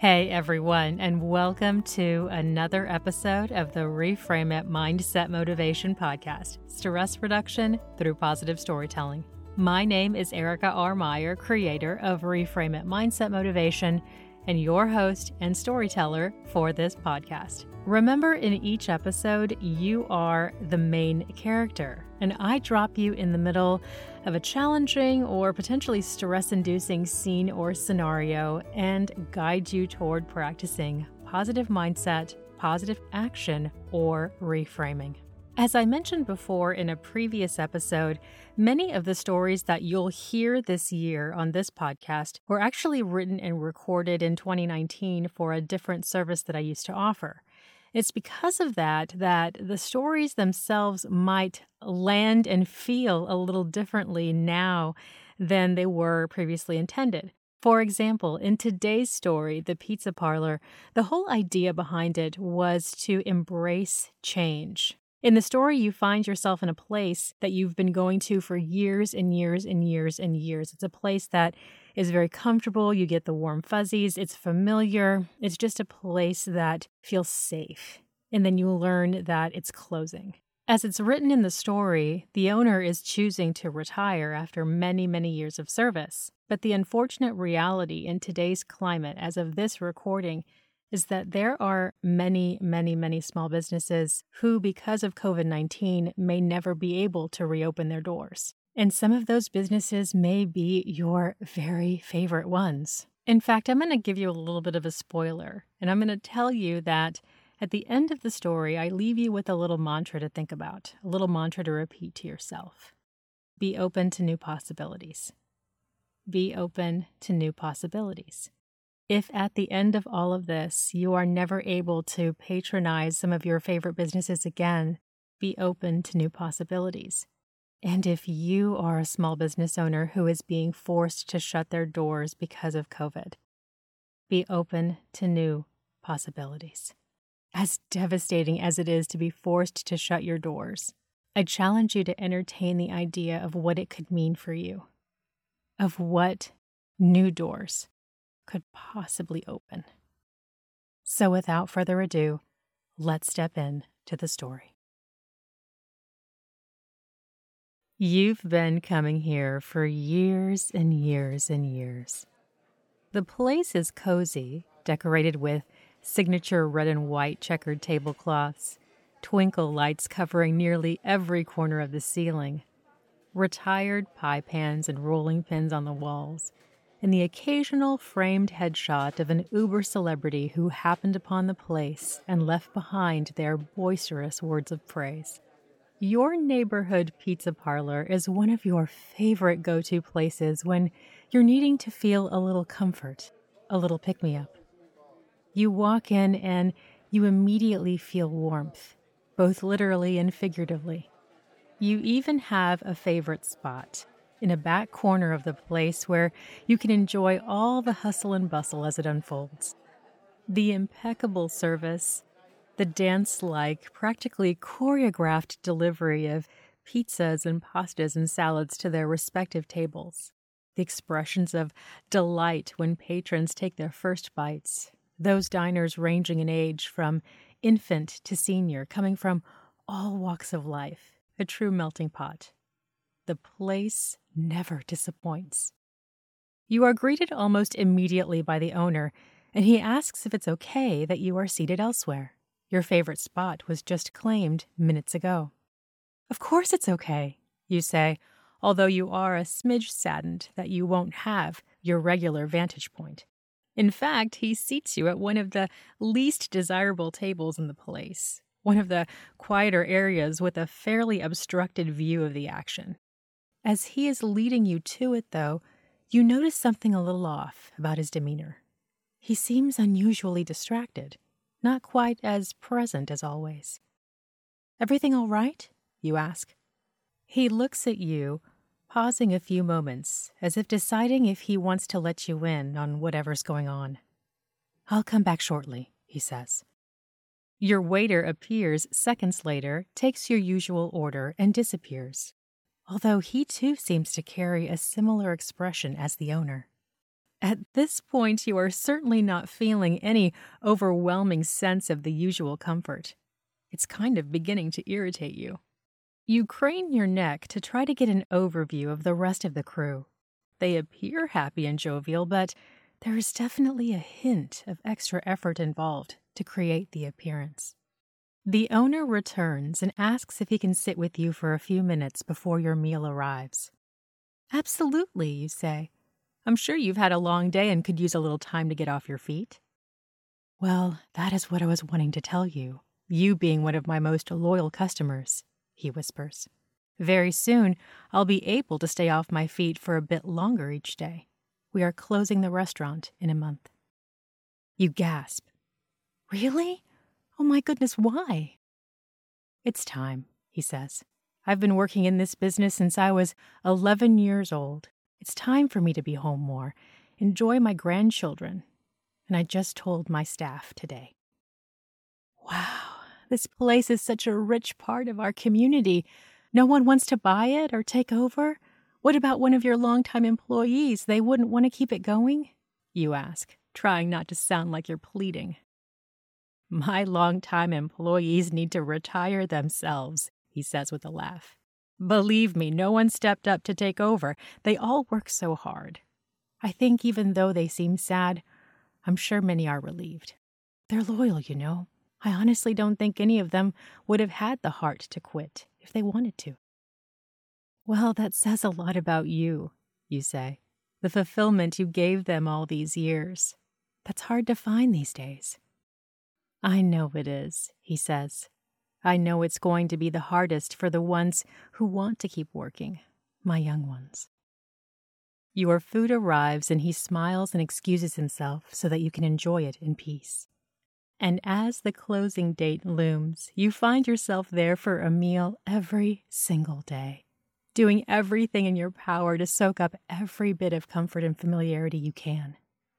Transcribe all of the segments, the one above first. Hey everyone, and welcome to another episode of the Reframe It Mindset Motivation podcast, stress reduction through positive storytelling. My name is Erica R. Meyer, creator of Reframe It Mindset Motivation, and your host and storyteller for this podcast. Remember, in each episode, you are the main character, and I drop you in the middle of a challenging or potentially stress-inducing scene or scenario and guide you toward practicing positive mindset, positive action, or reframing. As I mentioned before in a previous episode, many of the stories that you'll hear this year on this podcast were actually written and recorded in 2019 for a different service that I used to offer. It's because of that the stories themselves might land and feel a little differently now than they were previously intended. For example, in today's story, The Pizza Parlor, the whole idea behind it was to embrace change. In the story, you find yourself in a place that you've been going to for years and years and years and years. It's a place that is very comfortable. You get the warm fuzzies. It's familiar. It's just a place that feels safe. And then you learn that it's closing. As it's written in the story, the owner is choosing to retire after many, many years of service. But the unfortunate reality in today's climate, as of this recording, is that there are many, many, many small businesses who, because of COVID-19, may never be able to reopen their doors. And some of those businesses may be your very favorite ones. In fact, I'm going to give you a little bit of a spoiler, and I'm going to tell you that at the end of the story, I leave you with a little mantra to think about, a little mantra to repeat to yourself. Be open to new possibilities. Be open to new possibilities. If at the end of all of this, you are never able to patronize some of your favorite businesses again, be open to new possibilities. And if you are a small business owner who is being forced to shut their doors because of COVID, be open to new possibilities. As devastating as it is to be forced to shut your doors, I challenge you to entertain the idea of what it could mean for you, of what new doors could possibly open. So without further ado, let's step in to the story. You've been coming here for years and years and years. The place is cozy, decorated with signature red and white checkered tablecloths, twinkle lights covering nearly every corner of the ceiling, retired pie pans and rolling pins on the walls, and the occasional framed headshot of an uber celebrity who happened upon the place and left behind their boisterous words of praise. Your neighborhood pizza parlor is one of your favorite go-to places when you're needing to feel a little comfort, a little pick-me-up. You walk in and you immediately feel warmth, both literally and figuratively. You even have a favorite spot in a back corner of the place where you can enjoy all the hustle and bustle as it unfolds. The impeccable service, the dance-like, practically choreographed delivery of pizzas and pastas and salads to their respective tables, the expressions of delight when patrons take their first bites, those diners ranging in age from infant to senior, coming from all walks of life, a true melting pot. The place never disappoints. You are greeted almost immediately by the owner, and he asks if it's okay that you are seated elsewhere. Your favorite spot was just claimed minutes ago. Of course it's okay, you say, although you are a smidge saddened that you won't have your regular vantage point. In fact, he seats you at one of the least desirable tables in the place, one of the quieter areas with a fairly obstructed view of the action. As he is leading you to it, though, you notice something a little off about his demeanor. He seems unusually distracted, not quite as present as always. "Everything all right?" you ask. He looks at you, pausing a few moments, as if deciding if he wants to let you in on whatever's going on. "I'll come back shortly," he says. Your waiter appears seconds later, takes your usual order, and disappears, although he too seems to carry a similar expression as the owner. At this point, you are certainly not feeling any overwhelming sense of the usual comfort. It's kind of beginning to irritate you. You crane your neck to try to get an overview of the rest of the crew. They appear happy and jovial, but there is definitely a hint of extra effort involved to create the appearance. The owner returns and asks if he can sit with you for a few minutes before your meal arrives. "Absolutely," you say. "I'm sure you've had a long day and could use a little time to get off your feet." "Well, that is what I was wanting to tell you, you being one of my most loyal customers," he whispers. "Very soon, I'll be able to stay off my feet for a bit longer each day. We are closing the restaurant in a month." You gasp. "Really? Oh my goodness, why?" "It's time," he says. "I've been working in this business since I was 11 years old. It's time for me to be home more, enjoy my grandchildren. And I just told my staff today." Wow, this place is such a rich part of our community. No one wants to buy it or take over? "What about one of your longtime employees? They wouldn't want to keep it going?" you ask, trying not to sound like you're pleading. "My longtime employees need to retire themselves," he says with a laugh. "Believe me, no one stepped up to take over. They all work so hard. I think even though they seem sad, I'm sure many are relieved. They're loyal, you know. I honestly don't think any of them would have had the heart to quit if they wanted to." "Well, that says a lot about you," you say. "The fulfillment you gave them all these years. That's hard to find these days." "I know it is," he says. "I know it's going to be the hardest for the ones who want to keep working, my young ones." Your food arrives and he smiles and excuses himself so that you can enjoy it in peace. And as the closing date looms, you find yourself there for a meal every single day, doing everything in your power to soak up every bit of comfort and familiarity you can.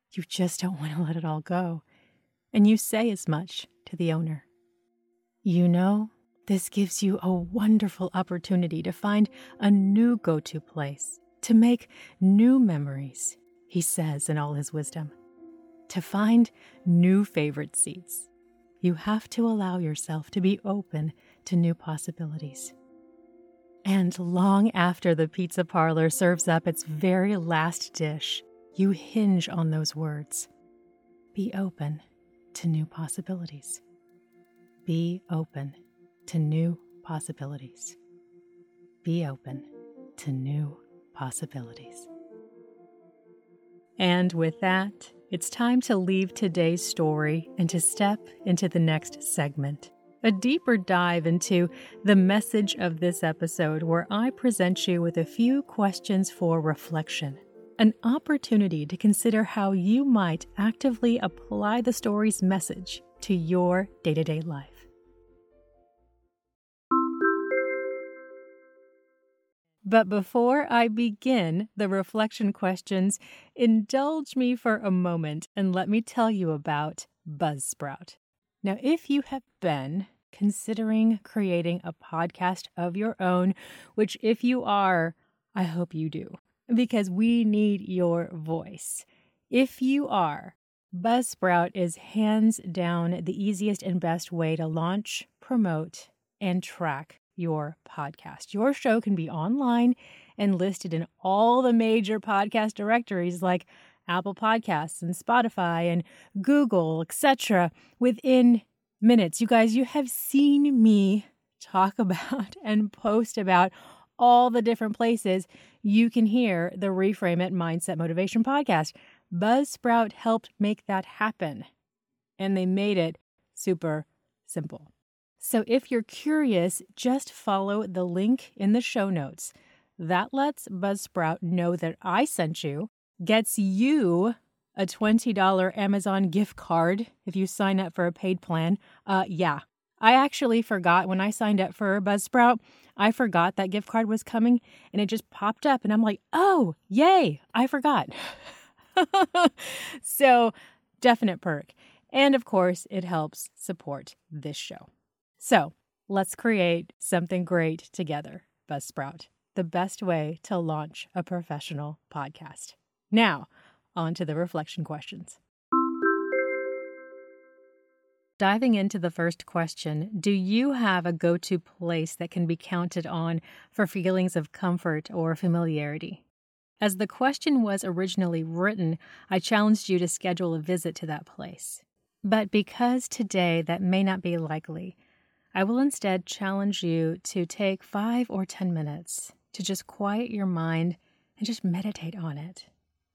You just don't want to let it all go. And you say as much to the owner. "You know, this gives you a wonderful opportunity to find a new go-to place, to make new memories," he says in all his wisdom, "to find new favorite seats. You have to allow yourself to be open to new possibilities." And long after the pizza parlor serves up its very last dish, you hinge on those words. Be open to new possibilities. Be open to new possibilities. Be open to new possibilities. And with that, it's time to leave today's story and to step into the next segment, a deeper dive into the message of this episode, where I present you with a few questions for reflection, an opportunity to consider how you might actively apply the story's message to your day-to-day life. But before I begin the reflection questions, indulge me for a moment and let me tell you about Buzzsprout. Now, if you have been considering creating a podcast of your own, which if you are, I hope you do, because we need your voice. If you are, Buzzsprout is hands down the easiest and best way to launch, promote, and track your podcast. Your show can be online and listed in all the major podcast directories like Apple Podcasts and Spotify and Google, etc. within minutes. You guys, you have seen me talk about and post about all the different places you can hear the Reframe It Mindset Motivation podcast. Buzzsprout helped make that happen, and they made it super simple. So if you're curious, just follow the link in the show notes. That lets Buzzsprout know that I sent you, gets you a $20 Amazon gift card if you sign up for a paid plan. I actually forgot when I signed up for Buzzsprout, I forgot that gift card was coming, and it just popped up, and I'm like, oh, yay, I forgot. So, definite perk. And of course, it helps support this show. So, let's create something great together, Buzzsprout, the best way to launch a professional podcast. Now, on to the reflection questions. Diving into the first question, do you have a go-to place that can be counted on for feelings of comfort or familiarity? As the question was originally written, I challenged you to schedule a visit to that place. But because today that may not be likely, I will instead challenge you to take 5 or 10 minutes to just quiet your mind and just meditate on it,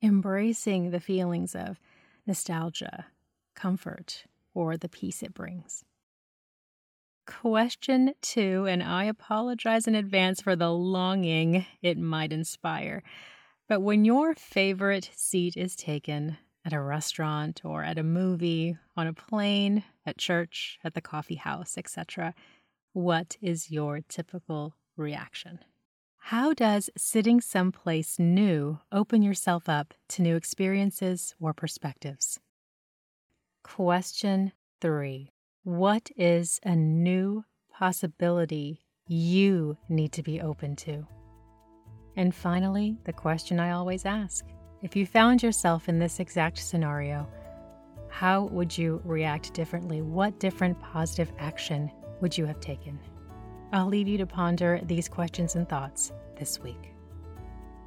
embracing the feelings of nostalgia, comfort, or the peace it brings. Question 2, and I apologize in advance for the longing it might inspire, but when your favorite seat is taken at a restaurant or at a movie, on a plane, at church, at the coffee house, etc., what is your typical reaction? How does sitting someplace new open yourself up to new experiences or perspectives? Question 3. What is a new possibility you need to be open to? And finally, the question I always ask. If you found yourself in this exact scenario, how would you react differently? What different positive action would you have taken? I'll leave you to ponder these questions and thoughts this week.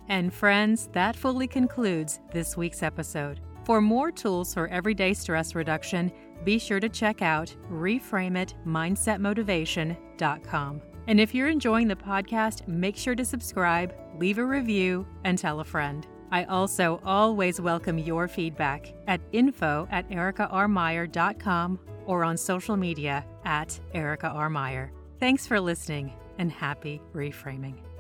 And friends, that fully concludes this week's episode. For more tools for everyday stress reduction, be sure to check out reframeitmindsetmotivation.com. And if you're enjoying the podcast, make sure to subscribe, leave a review, and tell a friend. I also always welcome your feedback at info@ericarmeyer.com or on social media @Erica R. Meyer. Thanks for listening and happy reframing.